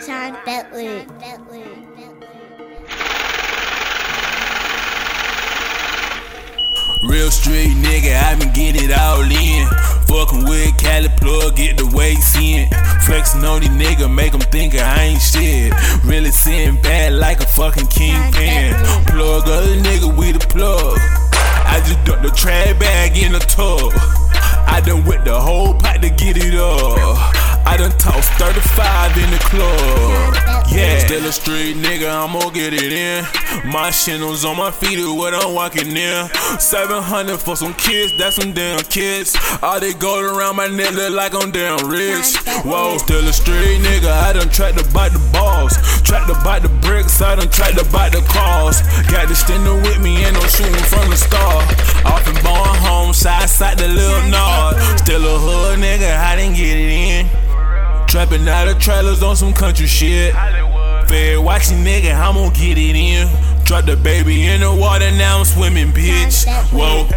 Sean Bentley. Real street nigga, I been get it all in. Fuckin' with Cali plug, get the weights in. Flexin' on these nigga, make them think I ain't shit. Really sitting bad like a fucking kingpin. Plug other nigga, we the plug. I just dumped the trash bag in the tub. I done wet the whole pot to get it up. I done tossed 35 in the club. Yeah, still a street nigga, I'ma get it in. My shingles on my feet is what I'm walking in. 700 for some kids, that's some damn kids. All they gold around my neck look like I'm damn rich. Whoa, still a street nigga, I done tried to bite the balls. Tried to bite the bricks, I done tried to bite the cars. Got the stinger with me and I'm shooting from the star. Off and born home, side the little nod. Still a hood nigga, I didn't get it in. Trapping out of trailers on some country shit. Fair watching nigga, I'ma get it in. Drop the baby in the water, now I'm swimming, bitch. Whoa,